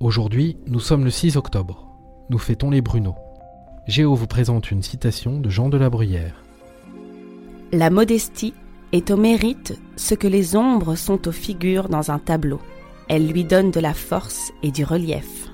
Aujourd'hui, nous sommes le 6 octobre. Nous fêtons les Bruno. Géo vous présente une citation de Jean de la Bruyère. « La modestie est au mérite ce que les ombres sont aux figures dans un tableau. Elle lui donne de la force et du relief. »